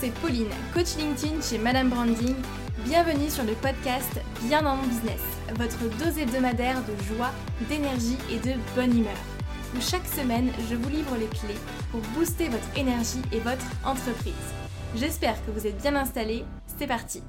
c'est Pauline, coach LinkedIn chez Madame Branding. Bienvenue sur le podcast Bien dans mon business, votre dose hebdomadaire de joie, d'énergie et de bonne humeur. Où chaque semaine, je vous livre les clés pour booster votre énergie et votre entreprise. J'espère que vous êtes bien installés, c'est parti.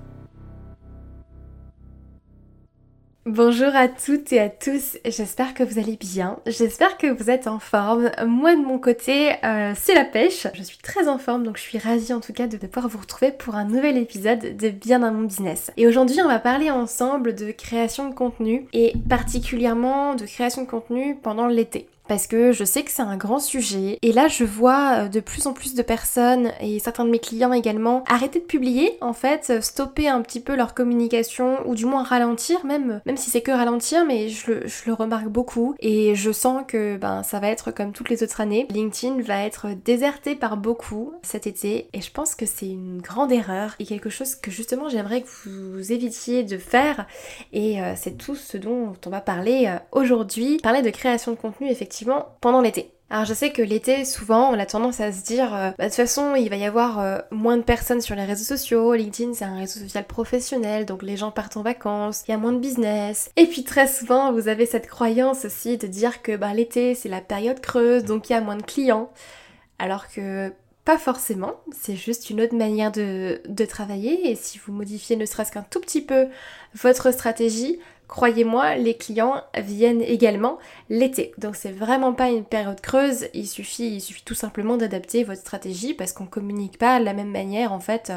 Bonjour à toutes et à tous, j'espère que vous allez bien, j'espère que vous êtes en forme. Moi de mon côté, c'est la pêche, je suis très en forme donc je suis ravie en tout cas de pouvoir vous retrouver pour un nouvel épisode de Bien dans mon business. Et aujourd'hui on va parler ensemble de création de contenu et particulièrement de création de contenu pendant l'été. Parce que je sais que c'est un grand sujet et là je vois de plus en plus de personnes et certains de mes clients également arrêter de publier en fait, stopper un petit peu leur communication ou du moins ralentir même si c'est que ralentir, mais je le remarque beaucoup et je sens que ça va être comme toutes les autres années, LinkedIn va être déserté par beaucoup cet été et je pense que c'est une grande erreur et quelque chose que justement j'aimerais que vous évitiez de faire et c'est tout ce dont on va parler aujourd'hui, parler de création de contenu effectivement pendant l'été. Alors je sais que l'été, souvent, on a tendance à se dire de toute façon, il va y avoir moins de personnes sur les réseaux sociaux. LinkedIn, c'est un réseau social professionnel, donc les gens partent en vacances, il y a moins de business. Et puis très souvent, vous avez cette croyance aussi de dire que l'été, c'est la période creuse, donc il y a moins de clients. Alors que pas forcément, c'est juste une autre manière de travailler. Et si vous modifiez ne serait-ce qu'un tout petit peu votre stratégie, croyez-moi, les clients viennent également l'été. Donc c'est vraiment pas une période creuse, il suffit tout simplement d'adapter votre stratégie parce qu'on communique pas de la même manière en fait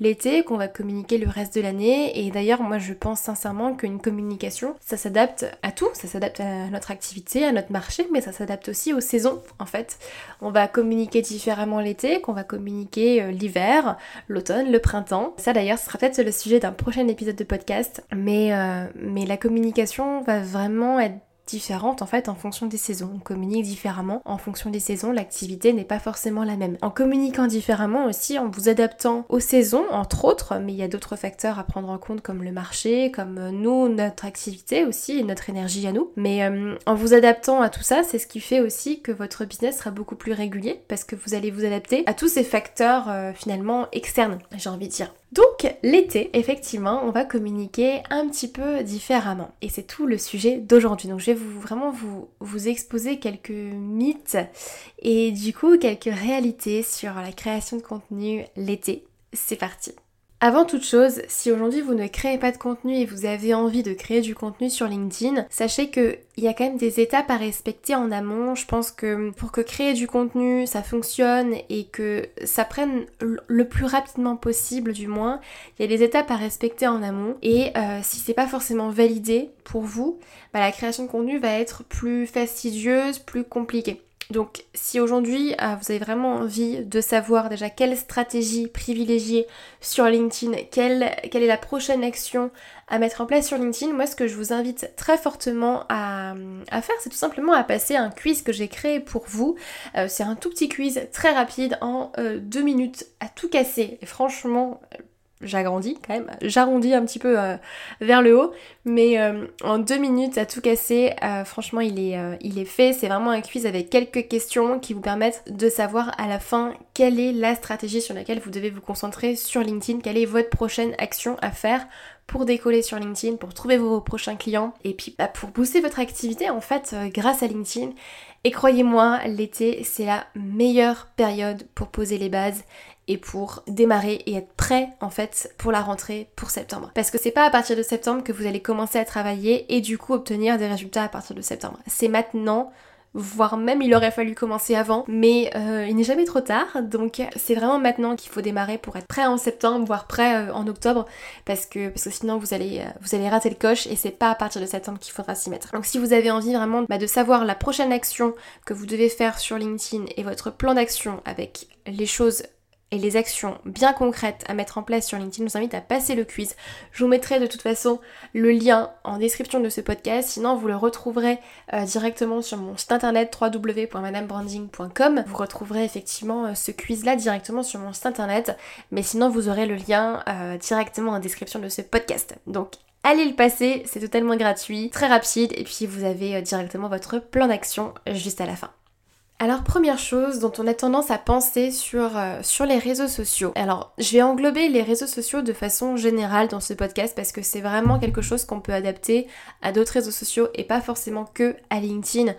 l'été qu'on va communiquer le reste de l'année. Et d'ailleurs moi je pense sincèrement qu'une communication ça s'adapte à tout, ça s'adapte à notre activité, à notre marché, mais ça s'adapte aussi aux saisons en fait. On va communiquer différemment l'été qu'on va communiquer l'hiver, l'automne, le printemps. Ça d'ailleurs ce sera peut-être le sujet d'un prochain épisode de podcast, mais la communication va vraiment être différente en fait en fonction des saisons. On communique différemment en fonction des saisons, l'activité n'est pas forcément la même. En communiquant différemment aussi, en vous adaptant aux saisons entre autres, mais il y a d'autres facteurs à prendre en compte comme le marché, comme nous, notre activité aussi, et notre énergie à nous. Mais en vous adaptant à tout ça, c'est ce qui fait aussi que votre business sera beaucoup plus régulier parce que vous allez vous adapter à tous ces facteurs finalement externes, j'ai envie de dire. Donc l'été, effectivement, on va communiquer un petit peu différemment. Et c'est tout le sujet d'aujourd'hui. Donc je vais vous exposer quelques mythes et du coup quelques réalités sur la création de contenu l'été. C'est parti. Avant toute chose, si aujourd'hui vous ne créez pas de contenu et vous avez envie de créer du contenu sur LinkedIn, sachez qu'il y a quand même des étapes à respecter en amont. Je pense que pour que créer du contenu, ça fonctionne et que ça prenne le plus rapidement possible du moins, il y a des étapes à respecter en amont. Et si c'est pas forcément validé pour vous, la création de contenu va être plus fastidieuse, plus compliquée. Donc si aujourd'hui vous avez vraiment envie de savoir déjà quelle stratégie privilégier sur LinkedIn, quelle est la prochaine action à mettre en place sur LinkedIn, moi ce que je vous invite très fortement à faire, c'est tout simplement à passer un quiz que j'ai créé pour vous. C'est un tout petit quiz très rapide en 2 minutes à tout casser. Et franchement, j'arrondis un petit peu vers le haut, mais en 2 minutes à tout casser, franchement il est fait. C'est vraiment un quiz avec quelques questions qui vous permettent de savoir à la fin quelle est la stratégie sur laquelle vous devez vous concentrer sur LinkedIn, quelle est votre prochaine action à faire pour décoller sur LinkedIn, pour trouver vos prochains clients et puis pour booster votre activité en fait grâce à LinkedIn. Et croyez-moi, l'été c'est la meilleure période pour poser les bases et pour démarrer et être prêt en fait pour la rentrée pour septembre. Parce que c'est pas à partir de septembre que vous allez commencer à travailler et du coup obtenir des résultats à partir de septembre. C'est maintenant, voire même il aurait fallu commencer avant, mais il n'est jamais trop tard. Donc c'est vraiment maintenant qu'il faut démarrer pour être prêt en septembre, voire prêt en octobre, parce que sinon vous allez rater le coche et c'est pas à partir de septembre qu'il faudra s'y mettre. Donc si vous avez envie vraiment de savoir la prochaine action que vous devez faire sur LinkedIn et votre plan d'action avec les choses et les actions bien concrètes à mettre en place sur LinkedIn, je vous invite à passer le quiz. Je vous mettrai de toute façon le lien en description de ce podcast, sinon vous le retrouverez directement sur mon site internet www.madamebranding.com. Vous retrouverez effectivement ce quiz là directement sur mon site internet, mais sinon vous aurez le lien directement en description de ce podcast. Donc allez le passer, c'est totalement gratuit, très rapide et puis vous avez directement votre plan d'action juste à la fin. Alors première chose dont on a tendance à penser sur les réseaux sociaux. Alors je vais englober les réseaux sociaux de façon générale dans ce podcast parce que c'est vraiment quelque chose qu'on peut adapter à d'autres réseaux sociaux et pas forcément que à LinkedIn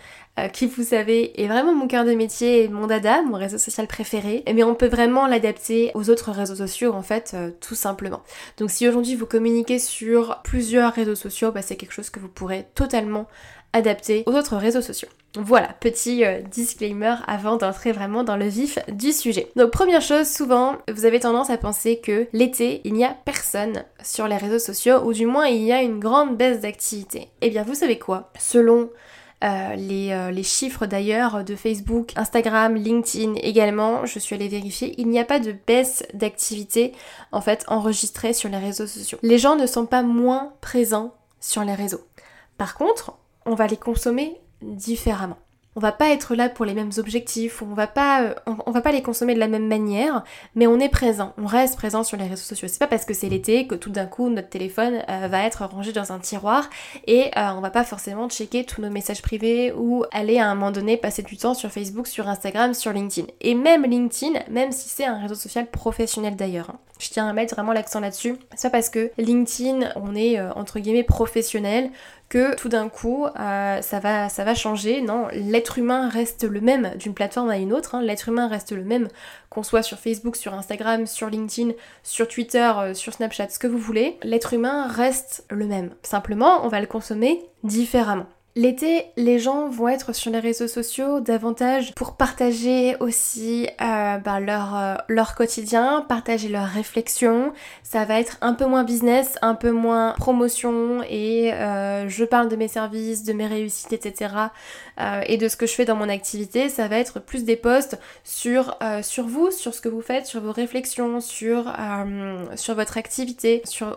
qui vous savez est vraiment mon cœur de métier et mon dada, mon réseau social préféré. Mais on peut vraiment l'adapter aux autres réseaux sociaux en fait tout simplement. Donc si aujourd'hui vous communiquez sur plusieurs réseaux sociaux, bah, c'est quelque chose que vous pourrez totalement adapté aux autres réseaux sociaux. Voilà, petit disclaimer avant d'entrer vraiment dans le vif du sujet. Donc première chose, souvent, vous avez tendance à penser que l'été, il n'y a personne sur les réseaux sociaux, ou du moins, il y a une grande baisse d'activité. Eh bien, vous savez quoi ? Selon les chiffres d'ailleurs de Facebook, Instagram, LinkedIn également, je suis allée vérifier, il n'y a pas de baisse d'activité en fait enregistrée sur les réseaux sociaux. Les gens ne sont pas moins présents sur les réseaux. Par contre, on va les consommer différemment. On va pas être là pour les mêmes objectifs, on va pas les consommer de la même manière, mais on est présent, on reste présent sur les réseaux sociaux. C'est pas parce que c'est l'été que tout d'un coup notre téléphone va être rangé dans un tiroir et on va pas forcément checker tous nos messages privés ou aller à un moment donné passer du temps sur Facebook, sur Instagram, sur LinkedIn. Et même LinkedIn, même si c'est un réseau social professionnel d'ailleurs, hein. Je tiens à mettre vraiment l'accent là-dessus. C'est pas parce que LinkedIn, on est entre guillemets professionnel que tout d'un coup ça va changer. Non, l'être humain reste le même d'une plateforme à une autre. Hein. L'être humain reste le même qu'on soit sur Facebook, sur Instagram, sur LinkedIn, sur Twitter, sur Snapchat, ce que vous voulez. L'être humain reste le même. Simplement, on va le consommer différemment. L'été, les gens vont être sur les réseaux sociaux davantage pour partager aussi leur quotidien, partager leurs réflexions. Ça va être un peu moins business, un peu moins promotion et je parle de mes services, de mes réussites, etc. Et de ce que je fais dans mon activité. Ça va être plus des posts sur vous, sur ce que vous faites, sur vos réflexions, sur votre activité, sur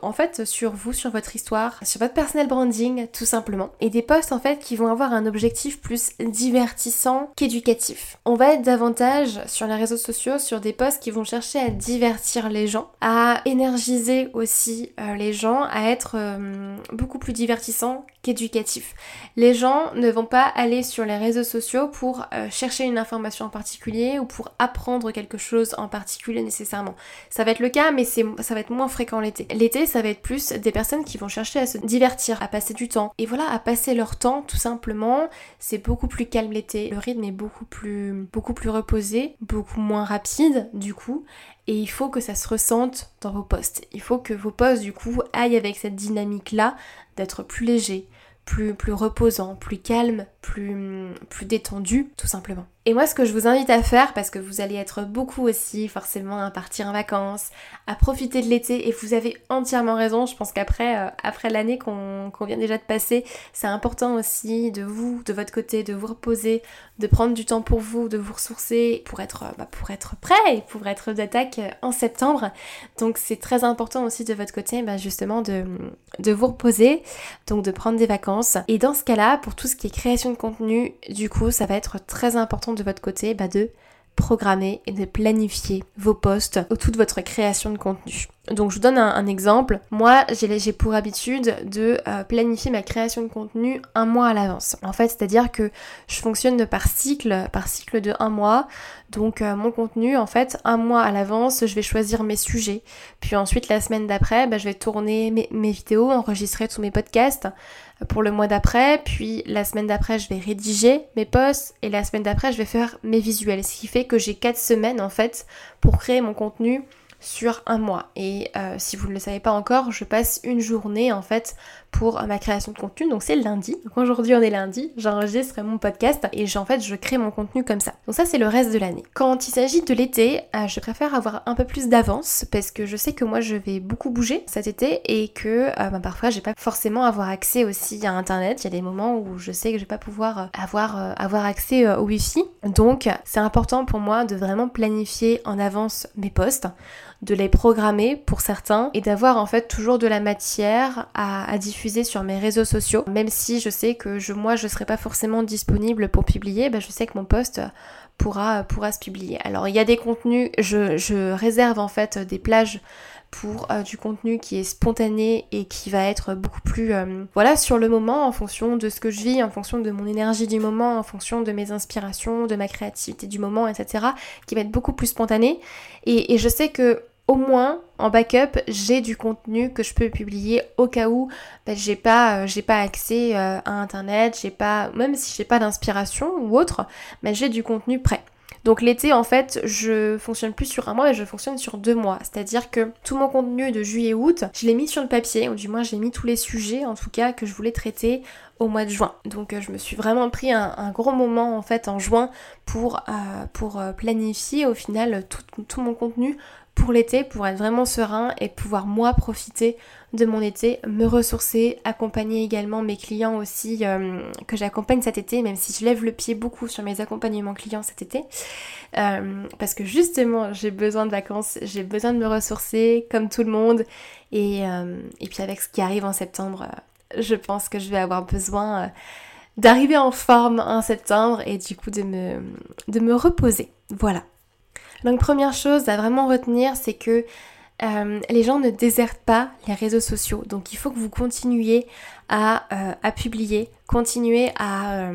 vous, sur votre histoire, sur votre personal branding tout simplement. Et des posts en fait qui vont avoir un objectif plus divertissant qu'éducatif. On va être davantage sur les réseaux sociaux, sur des posts qui vont chercher à divertir les gens, à énergiser aussi les gens, à être beaucoup plus divertissant qu'éducatif. Les gens ne vont pas aller sur les réseaux sociaux pour chercher une information en particulier ou pour apprendre quelque chose en particulier nécessairement. Ça va être le cas, mais ça va être moins fréquent l'été. L'été, ça va être plus des personnes qui vont chercher à se divertir, à passer du temps, et voilà, à passer leur temps tout simplement. C'est beaucoup plus calme l'été, le rythme est beaucoup plus reposé, beaucoup moins rapide du coup, et il faut que ça se ressente dans vos posts. Il faut que vos posts du coup aillent avec cette dynamique là d'être plus léger, plus reposant, plus calme, plus détendu tout simplement. Et moi ce que je vous invite à faire, parce que vous allez être beaucoup aussi forcément à partir en vacances, à profiter de l'été, et vous avez entièrement raison, je pense qu'après l'année qu'on vient déjà de passer, c'est important aussi de votre côté, de vous reposer, de prendre du temps pour vous, de vous ressourcer pour être prêt et pour être d'attaque en septembre. Donc c'est très important aussi de votre côté justement de vous reposer, donc de prendre des vacances. Et dans ce cas-là, pour tout ce qui est création de contenu, du coup ça va être très important de votre côté de programmer et de planifier vos posts autour de votre création de contenu. Donc je vous donne un exemple. Moi j'ai pour habitude de planifier ma création de contenu un mois à l'avance. En fait, c'est-à-dire que je fonctionne par cycle de un mois. Donc mon contenu, en fait, un mois à l'avance, je vais choisir mes sujets. Puis ensuite la semaine d'après, je vais tourner mes vidéos, enregistrer tous mes podcasts pour le mois d'après. Puis la semaine d'après, je vais rédiger mes posts. Et la semaine d'après, je vais faire mes visuels. Ce qui fait que j'ai 4 semaines en fait pour créer mon contenu sur un mois. Et si vous ne le savez pas encore, je passe une journée en fait pour ma création de contenu. Donc c'est lundi. Donc aujourd'hui on est lundi, j'enregistre mon podcast et je crée mon contenu comme ça. Donc ça c'est le reste de l'année. Quand il s'agit de l'été, je préfère avoir un peu plus d'avance parce que je sais que moi je vais beaucoup bouger cet été et que parfois je vais pas forcément avoir accès aussi à internet. Il y a des moments où je sais que je vais pas pouvoir avoir accès au wifi. Donc c'est important pour moi de vraiment planifier en avance mes posts, de les programmer pour certains et d'avoir en fait toujours de la matière à diffuser sur mes réseaux sociaux. Même si je sais que moi je serai pas forcément disponible pour publier, je sais que mon post pourra se publier. Alors il y a des contenus, je réserve en fait des plages pour du contenu qui est spontané et qui va être beaucoup plus sur le moment, en fonction de ce que je vis, en fonction de mon énergie du moment, en fonction de mes inspirations, de ma créativité du moment, etc., qui va être beaucoup plus spontané. Et je sais que au moins en backup j'ai du contenu que je peux publier au cas où j'ai pas accès à internet, j'ai pas, même si j'ai pas d'inspiration ou autre, mais j'ai du contenu prêt. Donc l'été, en fait, je fonctionne plus sur un mois, mais je fonctionne sur 2 mois. C'est-à-dire que tout mon contenu de juillet-août, je l'ai mis sur le papier, ou du moins j'ai mis tous les sujets, en tout cas, que je voulais traiter au mois de juin. Donc je me suis vraiment pris un gros moment, en fait, en juin, pour planifier, au final, tout mon contenu pour l'été, pour être vraiment serein et pouvoir, moi, profiter de mon été, me ressourcer, accompagner également mes clients aussi que j'accompagne cet été, même si je lève le pied beaucoup sur mes accompagnements clients cet été, parce que justement j'ai besoin de vacances, j'ai besoin de me ressourcer comme tout le monde, et puis avec ce qui arrive en septembre, je pense que je vais avoir besoin d'arriver en forme en septembre et du coup de me reposer, voilà. Donc première chose à vraiment retenir, c'est que les gens ne désertent pas les réseaux sociaux, donc il faut que vous continuiez à publier, continuez à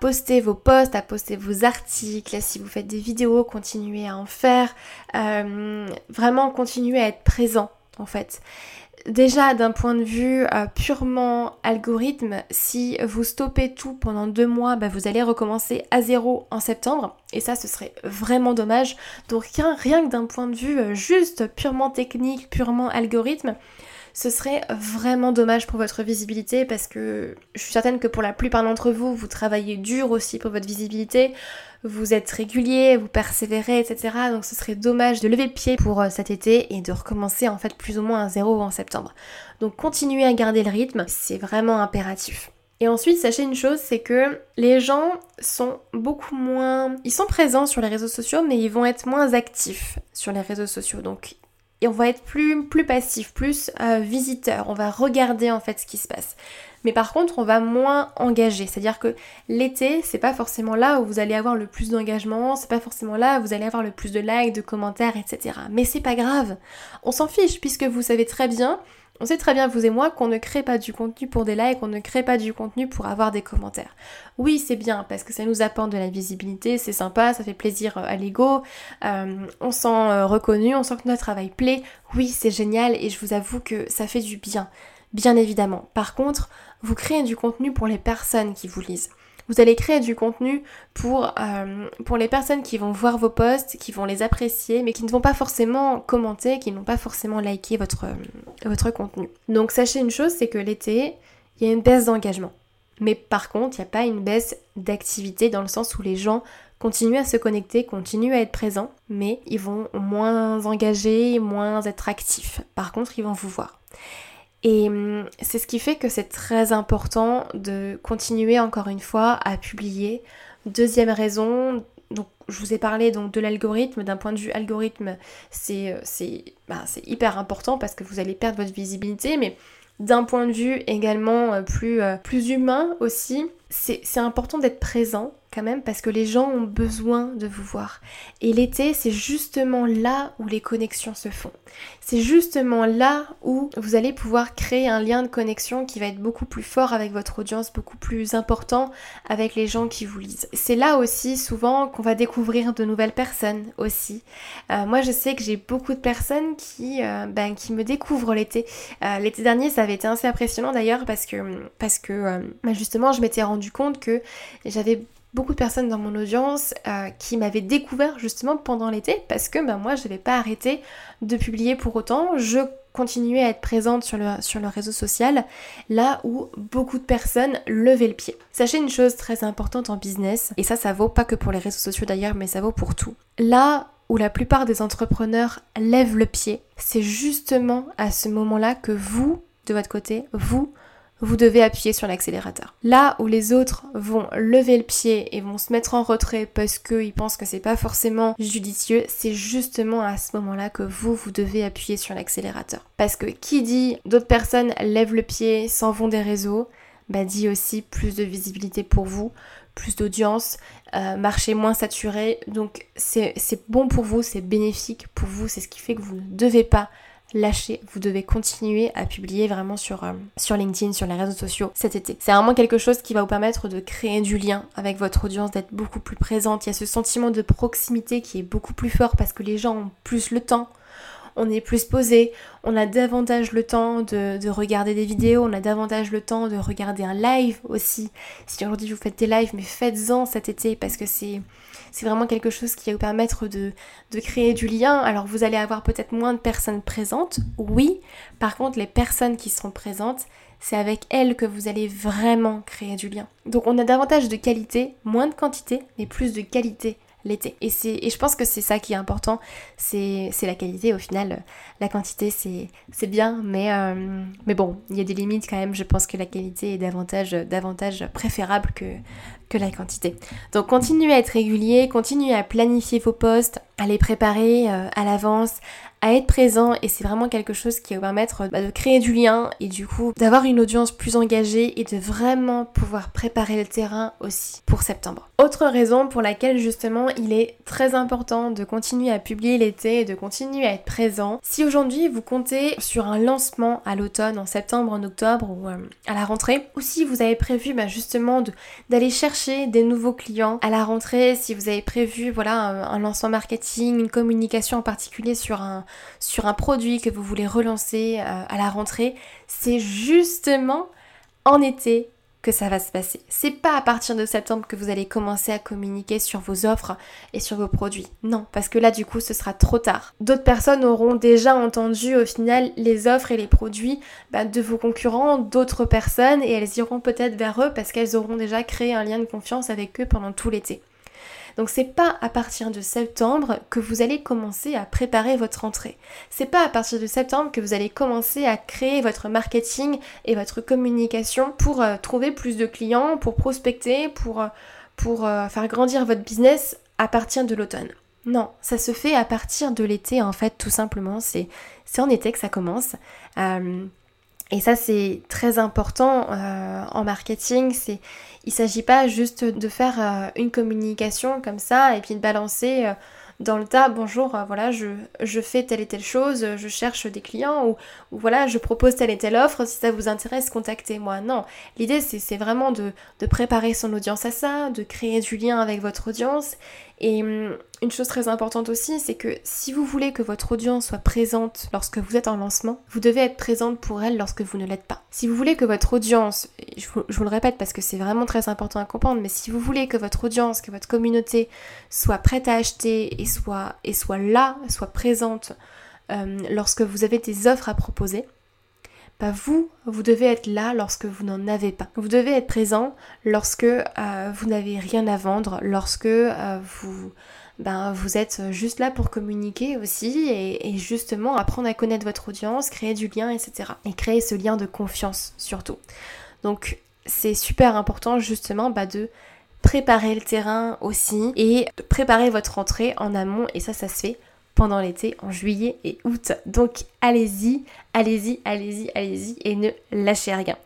poster vos posts, à poster vos articles, si vous faites des vidéos, continuez à en faire, vraiment continuez à être présent en fait. Déjà d'un point de vue purement algorithme, si vous stoppez tout pendant 2 mois, vous allez recommencer à zéro en septembre, et ça ce serait vraiment dommage. Donc rien que d'un point de vue juste purement technique, purement algorithme, ce serait vraiment dommage pour votre visibilité, parce que je suis certaine que pour la plupart d'entre vous, vous travaillez dur aussi pour votre visibilité, vous êtes régulier, vous persévérez, etc. Donc ce serait dommage de lever le pied pour cet été et de recommencer en fait plus ou moins à zéro en septembre. Donc continuez à garder le rythme, c'est vraiment impératif. Et ensuite, sachez une chose, c'est que les gens sont beaucoup moins... Ils sont présents sur les réseaux sociaux, mais ils vont être moins actifs sur les réseaux sociaux, donc... Et on va être plus passif, plus visiteur, on va regarder en fait ce qui se passe. Mais par contre, on va moins engager, c'est-à-dire que l'été, c'est pas forcément là où vous allez avoir le plus d'engagement, c'est pas forcément là où vous allez avoir le plus de likes, de commentaires, etc. Mais c'est pas grave, on s'en fiche, puisque vous savez très bien, on sait très bien vous et moi qu'on ne crée pas du contenu pour des likes, on ne crée pas du contenu pour avoir des commentaires. Oui, c'est bien parce que ça nous apporte de la visibilité, c'est sympa, ça fait plaisir à l'ego, on sent reconnu, on sent que notre travail plaît. Oui, c'est génial et je vous avoue que ça fait du bien, bien évidemment. Par contre, vous créez du contenu pour les personnes qui vous lisent. Vous allez créer du contenu pour les personnes qui vont voir vos posts, qui vont les apprécier, mais qui ne vont pas forcément commenter, qui n'ont pas forcément liké votre contenu. Donc sachez une chose, c'est que l'été, il y a une baisse d'engagement. Mais par contre, il n'y a pas une baisse d'activité dans le sens où les gens continuent à se connecter, continuent à être présents, mais ils vont moins engager, moins être actifs. Par contre, ils vont vous voir. Et c'est ce qui fait que c'est très important de continuer encore une fois à publier. Deuxième raison, donc je vous ai parlé donc de l'algorithme, d'un point de vue algorithme, c'est hyper important parce que vous allez perdre votre visibilité, mais d'un point de vue également plus humain aussi, c'est important d'être présent quand même parce que les gens ont besoin de vous voir. Et l'été, c'est justement là où les connexions se font. C'est justement là où vous allez pouvoir créer un lien de connexion qui va être beaucoup plus fort avec votre audience, beaucoup plus important avec les gens qui vous lisent. C'est là aussi souvent qu'on va découvrir de nouvelles personnes aussi. Moi, je sais que j'ai beaucoup de personnes qui me découvrent l'été. L'été dernier, ça avait été assez impressionnant d'ailleurs parce que justement, je m'étais rendu compte que j'avais beaucoup de personnes dans mon audience qui m'avaient découvert justement pendant l'été parce que moi je n'avais pas arrêté de publier pour autant, je continuais à être présente sur le réseau social là où beaucoup de personnes levaient le pied. Sachez une chose très importante en business, et ça vaut pas que pour les réseaux sociaux d'ailleurs, mais ça vaut pour tout. Là où la plupart des entrepreneurs lèvent le pied, c'est justement à ce moment-là que vous, de votre côté, vous devez appuyer sur l'accélérateur. Là où les autres vont lever le pied et vont se mettre en retrait parce qu'ils pensent que c'est pas forcément judicieux, c'est justement à ce moment-là que vous devez appuyer sur l'accélérateur. Parce que qui dit d'autres personnes lèvent le pied, s'en vont des réseaux, dit aussi plus de visibilité pour vous, plus d'audience, marché moins saturé. Donc c'est bon pour vous, c'est bénéfique pour vous, c'est ce qui fait que vous ne devez pas lâcher, vous devez continuer à publier vraiment sur LinkedIn, sur les réseaux sociaux cet été. C'est vraiment quelque chose qui va vous permettre de créer du lien avec votre audience, d'être beaucoup plus présente. Il y a ce sentiment de proximité qui est beaucoup plus fort parce que les gens ont plus le temps. On est plus posé, on a davantage le temps de regarder des vidéos, on a davantage le temps de regarder un live aussi. Si aujourd'hui vous faites des lives, mais faites-en cet été parce que c'est vraiment quelque chose qui va vous permettre de créer du lien. Alors vous allez avoir peut-être moins de personnes présentes, oui. Par contre, les personnes qui sont présentes, c'est avec elles que vous allez vraiment créer du lien. Donc on a davantage de qualité, moins de quantité, mais plus de qualité l'été. Et je pense que c'est ça qui est important, c'est la qualité. Au final, la quantité c'est bien, mais bon, il y a des limites quand même. Je pense que la qualité est davantage préférable que la quantité. Donc continuez à être régulier, continuez à planifier vos posts, à les préparer à l'avance, à être présent, et c'est vraiment quelque chose qui va vous permettre de créer du lien et du coup d'avoir une audience plus engagée et de vraiment pouvoir préparer le terrain aussi pour septembre. Autre raison pour laquelle justement il est très important de continuer à publier l'été et de continuer à être présent. Si aujourd'hui vous comptez sur un lancement à l'automne, en septembre, en octobre ou à la rentrée, ou si vous avez prévu justement d'aller chercher des nouveaux clients à la rentrée, si vous avez prévu un lancement marketing, une communication en particulier sur un produit que vous voulez relancer à la rentrée, c'est justement en été que ça va se passer. C'est pas à partir de septembre que vous allez commencer à communiquer sur vos offres et sur vos produits. Non, parce que là du coup ce sera trop tard. D'autres personnes auront déjà entendu au final les offres et les produits de vos concurrents, d'autres personnes, et elles iront peut-être vers eux parce qu'elles auront déjà créé un lien de confiance avec eux pendant tout l'été. Donc c'est pas à partir de septembre que vous allez commencer à préparer votre rentrée. C'est pas à partir de septembre que vous allez commencer à créer votre marketing et votre communication pour trouver plus de clients, pour prospecter, pour faire grandir votre business à partir de l'automne. Non, ça se fait à partir de l'été en fait, tout simplement. C'est en été que ça commence. Et ça c'est très important en marketing, il s'agit pas juste de faire une communication comme ça et puis de balancer dans le tas, bonjour, je fais telle et telle chose, je cherche des clients ou je propose telle et telle offre, si ça vous intéresse, contactez-moi. Non, l'idée c'est vraiment de préparer son audience à ça, de créer du lien avec votre audience. Et une chose très importante aussi, c'est que si vous voulez que votre audience soit présente lorsque vous êtes en lancement, vous devez être présente pour elle lorsque vous ne l'êtes pas. Si vous voulez que votre audience, je vous le répète parce que c'est vraiment très important à comprendre, mais si vous voulez que votre audience, que votre communauté soit prête à acheter et soit là, soit présente lorsque vous avez des offres à proposer, vous devez être là lorsque vous n'en avez pas. Vous devez être présent lorsque vous n'avez rien à vendre, lorsque vous êtes juste là pour communiquer aussi et justement apprendre à connaître votre audience, créer du lien, etc. Et créer ce lien de confiance surtout. Donc c'est super important justement de préparer le terrain aussi et de préparer votre rentrée en amont, et ça se fait pendant l'été, en juillet et août. Donc allez-y et ne lâchez rien.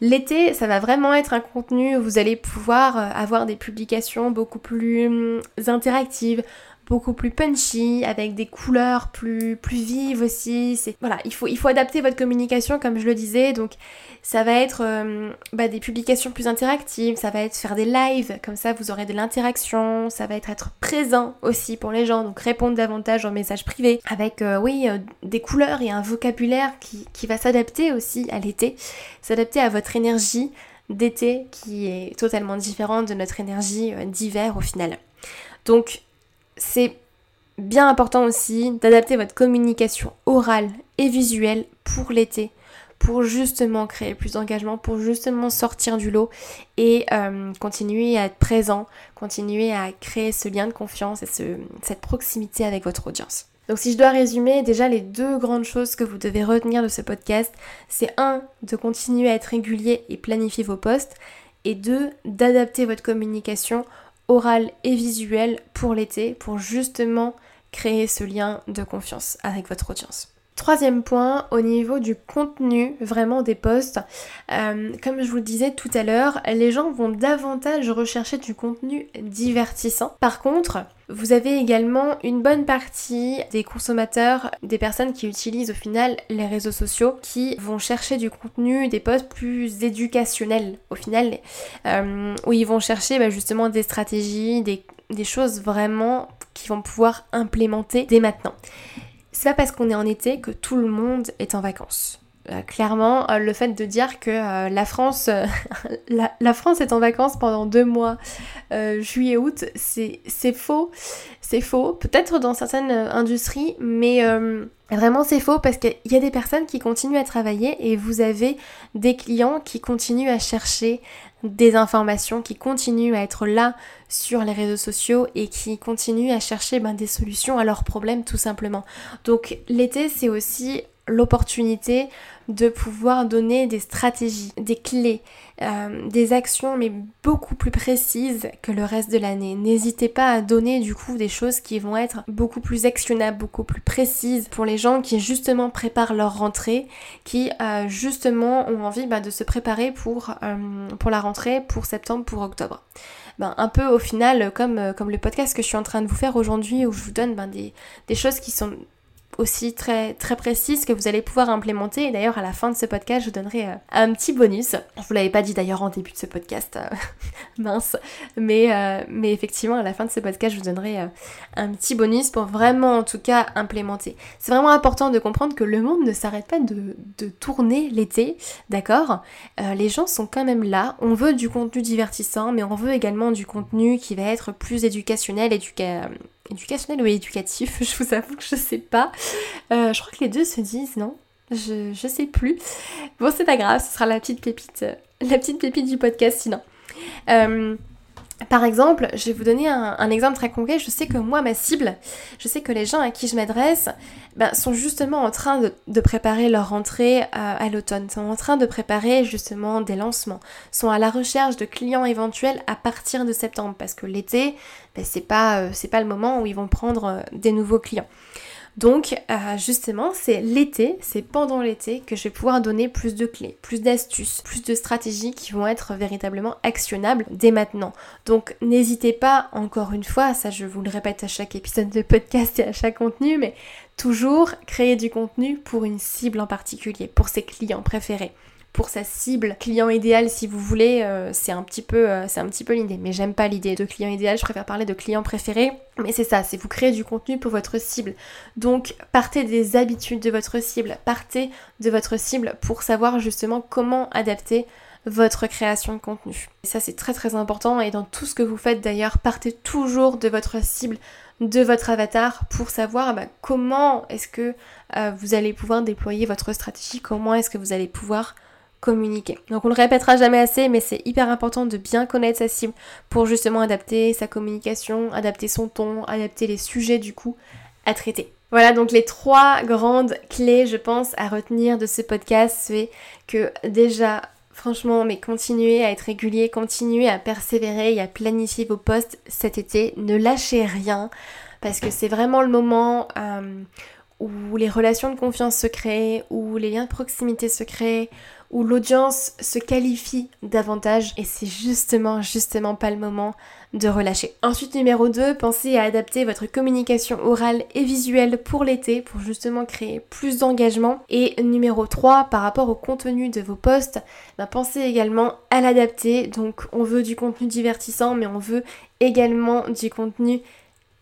L'été, ça va vraiment être un contenu où vous allez pouvoir avoir des publications beaucoup plus interactives, beaucoup plus punchy, avec des couleurs plus vives aussi. Il faut adapter votre communication comme je le disais, donc ça va être des publications plus interactives, ça va être faire des lives, comme ça vous aurez de l'interaction, ça va être présent aussi pour les gens, donc répondre davantage aux messages privés, avec des couleurs et un vocabulaire qui va s'adapter aussi à l'été, s'adapter à votre énergie d'été qui est totalement différente de notre énergie d'hiver au final. Donc c'est bien important aussi d'adapter votre communication orale et visuelle pour l'été, pour justement créer plus d'engagement, pour justement sortir du lot et continuer à être présent, continuer à créer ce lien de confiance et cette proximité avec votre audience. Donc si je dois résumer déjà les deux grandes choses que vous devez retenir de ce podcast, c'est 1, de continuer à être régulier et planifier vos posts, et 2, d'adapter votre communication orale et visuelle pour l'été, pour justement créer ce lien de confiance avec votre audience. Troisième point, au niveau du contenu vraiment des posts, comme je vous le disais tout à l'heure, les gens vont davantage rechercher du contenu divertissant. Par contre, vous avez également une bonne partie des consommateurs, des personnes qui utilisent au final les réseaux sociaux, qui vont chercher du contenu, des posts plus éducationnels au final, où ils vont chercher justement des stratégies, des choses vraiment qu'ils vont pouvoir implémenter dès maintenant. C'est pas parce qu'on est en été que tout le monde est en vacances. Clairement, le fait de dire que la France est en vacances pendant 2 mois, juillet-août, c'est faux, peut-être dans certaines industries, mais vraiment c'est faux parce qu'il y a des personnes qui continuent à travailler et vous avez des clients qui continuent à chercher des informations, qui continuent à être là sur les réseaux sociaux et qui continuent à chercher des solutions à leurs problèmes tout simplement. Donc l'été, c'est aussi l'opportunité de pouvoir donner des stratégies, des clés, des actions, mais beaucoup plus précises que le reste de l'année. N'hésitez pas à donner du coup des choses qui vont être beaucoup plus actionnables, beaucoup plus précises pour les gens qui justement préparent leur rentrée, qui justement ont envie de se préparer pour la rentrée, pour septembre, pour octobre. Un peu au final comme le podcast que je suis en train de vous faire aujourd'hui, où je vous donne des choses qui sont aussi très, très précises que vous allez pouvoir implémenter. Et d'ailleurs, à la fin de ce podcast, je vous donnerai un petit bonus. Je vous l'avais pas dit d'ailleurs en début de ce podcast, mince, mais effectivement, à la fin de ce podcast, je vous donnerai un petit bonus pour vraiment, en tout cas, implémenter. C'est vraiment important de comprendre que le monde ne s'arrête pas de tourner l'été, d'accord ? Les gens sont quand même là. On veut du contenu divertissant, mais on veut également du contenu qui va être plus éducationnel, éducationnel ou éducatif, je vous avoue que je sais pas. Je crois que les deux se disent, non ? Je sais plus. Bon, c'est pas grave, ce sera la petite pépite du podcast sinon. Par exemple, je vais vous donner un exemple très concret. Je sais que moi, ma cible, je sais que les gens à qui je m'adresse sont justement en train de préparer leur rentrée à l'automne, sont en train de préparer justement des lancements, sont à la recherche de clients éventuels à partir de septembre parce que l'été, c'est pas le moment où ils vont prendre des nouveaux clients. Donc justement, c'est l'été, c'est pendant l'été que je vais pouvoir donner plus de clés, plus d'astuces, plus de stratégies qui vont être véritablement actionnables dès maintenant. Donc n'hésitez pas, encore une fois, ça je vous le répète à chaque épisode de podcast et à chaque contenu, mais toujours créer du contenu pour une cible en particulier, pour ses clients préférés, pour sa cible, client idéal si vous voulez, c'est un petit peu l'idée, mais j'aime pas l'idée de client idéal, je préfère parler de client préféré, mais c'est ça, c'est vous créez du contenu pour votre cible. Donc partez des habitudes de votre cible, partez de votre cible pour savoir justement comment adapter votre création de contenu. Et ça c'est très très important, et dans tout ce que vous faites d'ailleurs, partez toujours de votre cible, de votre avatar, pour savoir comment est-ce que vous allez pouvoir déployer votre stratégie, comment est-ce que vous allez pouvoir communiquer. Donc on le répétera jamais assez, mais c'est hyper important de bien connaître sa cible pour justement adapter sa communication, adapter son ton, adapter les sujets du coup à traiter. Voilà donc les 3 grandes clés je pense à retenir de ce podcast, c'est que déjà franchement, mais continuez à être régulier, continuez à persévérer et à planifier vos posts cet été, ne lâchez rien parce que c'est vraiment le moment où les relations de confiance se créent, où les liens de proximité se créent, où l'audience se qualifie davantage, et c'est justement pas le moment de relâcher. Ensuite, numéro 2, pensez à adapter votre communication orale et visuelle pour l'été, pour justement créer plus d'engagement. Et numéro 3, par rapport au contenu de vos posts, pensez également à l'adapter. Donc on veut du contenu divertissant, mais on veut également du contenu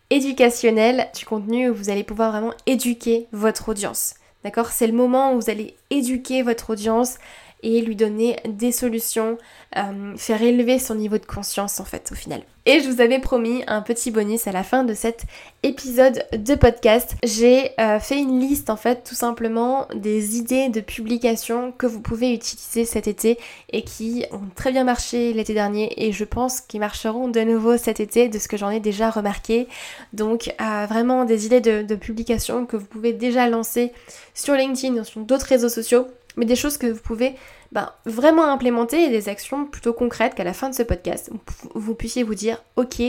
éducationnel, du contenu où vous allez pouvoir vraiment éduquer votre audience. D'accord ? C'est le moment où vous allez éduquer votre audience et lui donner des solutions, faire élever son niveau de conscience en fait au final. Et je vous avais promis un petit bonus à la fin de cet épisode de podcast. J'ai fait une liste en fait tout simplement des idées de publications que vous pouvez utiliser cet été et qui ont très bien marché l'été dernier et je pense qu'ils marcheront de nouveau cet été de ce que j'en ai déjà remarqué. Donc vraiment des idées de publications que vous pouvez déjà lancer sur LinkedIn ou sur d'autres réseaux sociaux, mais des choses que vous pouvez vraiment implémenter et des actions plutôt concrètes qu'à la fin de ce podcast, vous puissiez vous dire « Ok,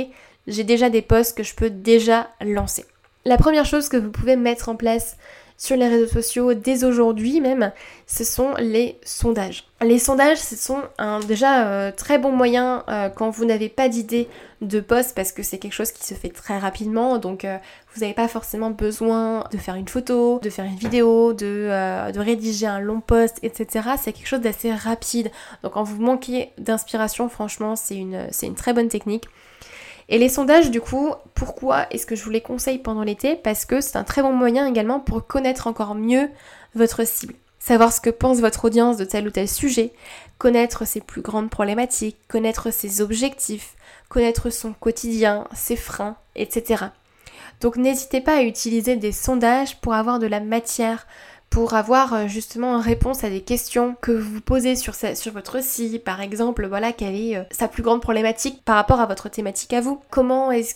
j'ai déjà des posts que je peux déjà lancer ». La première chose que vous pouvez mettre en place sur les réseaux sociaux dès aujourd'hui même, ce sont les sondages. Les sondages, ce sont un déjà très bon moyen quand vous n'avez pas d'idée de post, parce que c'est quelque chose qui se fait très rapidement, donc vous n'avez pas forcément besoin de faire une photo, de faire une vidéo, de rédiger un long post, etc. C'est quelque chose d'assez rapide. Donc quand vous manquez d'inspiration, franchement, c'est une très bonne technique. Et les sondages, du coup, pourquoi est-ce que je vous les conseille pendant l'été ? Parce que c'est un très bon moyen également pour connaître encore mieux votre cible. Savoir ce que pense votre audience de tel ou tel sujet, connaître ses plus grandes problématiques, connaître ses objectifs, connaître son quotidien, ses freins, etc. Donc n'hésitez pas à utiliser des sondages pour avoir de la matière, pour avoir justement réponse à des questions que vous posez sur votre site, par exemple, voilà, quelle est sa plus grande problématique par rapport à votre thématique à vous. Comment est-ce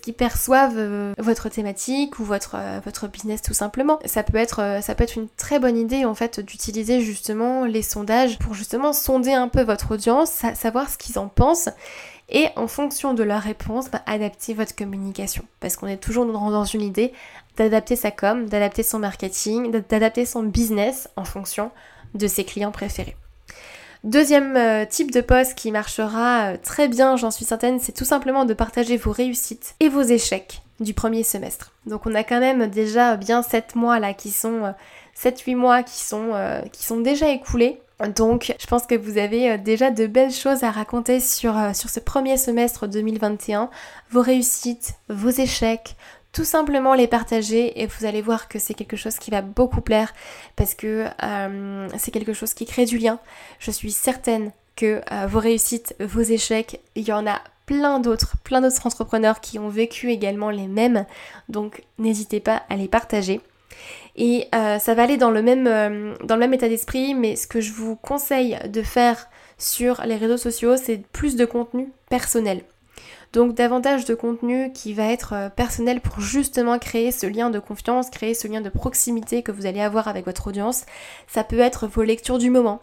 qu'ils perçoivent votre thématique ou votre business tout simplement. Ça peut être une très bonne idée en fait d'utiliser justement les sondages pour justement sonder un peu votre audience, savoir ce qu'ils en pensent. Et en fonction de leur réponse, adaptez votre communication. Parce qu'on est toujours dans une idée d'adapter sa com, d'adapter son marketing, d'adapter son business en fonction de ses clients préférés. Deuxième type de post qui marchera très bien, j'en suis certaine, c'est tout simplement de partager vos réussites et vos échecs du premier semestre. Donc on a quand même déjà bien 7 mois là qui sont 7-8 mois qui sont déjà écoulés. Donc je pense que vous avez déjà de belles choses à raconter sur ce premier semestre 2021, vos réussites, vos échecs, tout simplement les partager et vous allez voir que c'est quelque chose qui va beaucoup plaire parce que c'est quelque chose qui crée du lien. Je suis certaine que vos réussites, vos échecs, il y en a plein d'autres entrepreneurs qui ont vécu également les mêmes, donc n'hésitez pas à les partager. Et ça va aller dans le même état d'esprit, mais ce que je vous conseille de faire sur les réseaux sociaux, c'est plus de contenu personnel. Donc davantage de contenu qui va être personnel pour justement créer ce lien de confiance, créer ce lien de proximité que vous allez avoir avec votre audience. Ça peut être vos lectures du moment,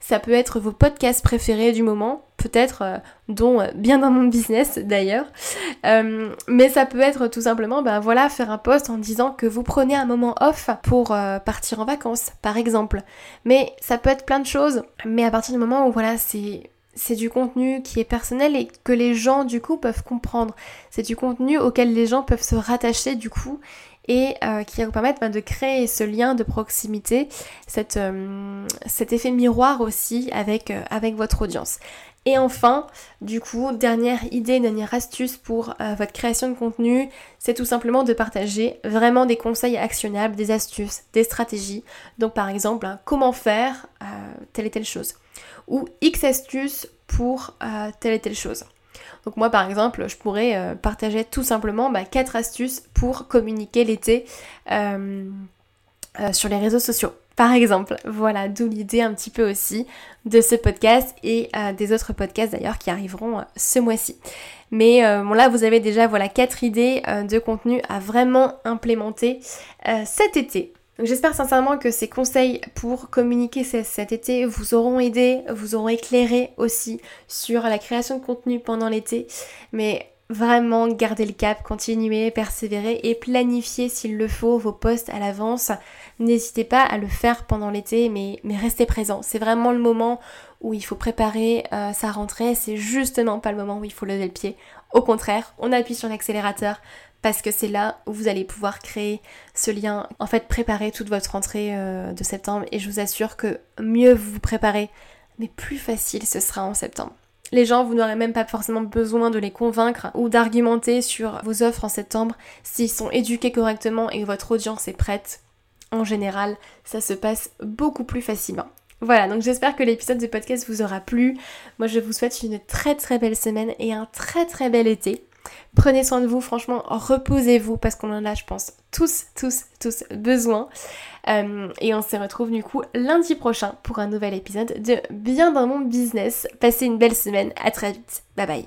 ça peut être vos podcasts préférés du moment, peut-être dont Bien dans mon business d'ailleurs, mais ça peut être tout simplement faire un post en disant que vous prenez un moment off pour partir en vacances par exemple, mais ça peut être plein de choses, mais à partir du moment où c'est du contenu qui est personnel et que les gens du coup peuvent comprendre, c'est du contenu auquel les gens peuvent se rattacher du coup et qui va vous permettre de créer ce lien de proximité, cet effet miroir aussi avec votre audience. Et enfin, du coup, dernière astuce pour votre création de contenu, c'est tout simplement de partager vraiment des conseils actionnables, des astuces, des stratégies. Donc par exemple, comment faire telle et telle chose ou X astuces pour telle et telle chose. Donc moi par exemple, je pourrais partager tout simplement 4 astuces pour communiquer l'été sur les réseaux sociaux. Par exemple, voilà, d'où l'idée un petit peu aussi de ce podcast et des autres podcasts d'ailleurs qui arriveront ce mois-ci. Mais là, vous avez déjà 4 idées de contenu à vraiment implémenter cet été. Donc j'espère sincèrement que ces conseils pour communiquer cet été vous auront aidé, vous auront éclairé aussi sur la création de contenu pendant l'été. Mais vraiment, gardez le cap, continuez, persévérez et planifiez s'il le faut vos posts à l'avance. N'hésitez pas à le faire pendant l'été, mais restez présent. C'est vraiment le moment où il faut préparer sa rentrée. C'est justement pas le moment où il faut lever le pied. Au contraire, on appuie sur l'accélérateur. Parce que c'est là où vous allez pouvoir créer ce lien, en fait préparer toute votre rentrée de septembre. Et je vous assure que mieux vous vous préparez, mais plus facile ce sera en septembre. Les gens, vous n'aurez même pas forcément besoin de les convaincre ou d'argumenter sur vos offres en septembre. S'ils sont éduqués correctement et que votre audience est prête, en général, ça se passe beaucoup plus facilement. Voilà, donc j'espère que l'épisode de podcast vous aura plu. Moi, je vous souhaite une très très belle semaine et un très très bel été. Prenez soin de vous, franchement, reposez-vous parce qu'on en a, je pense, tous besoin. Et on se retrouve du coup lundi prochain pour un nouvel épisode de Bien dans mon business. Passez une belle semaine, à très vite, bye bye.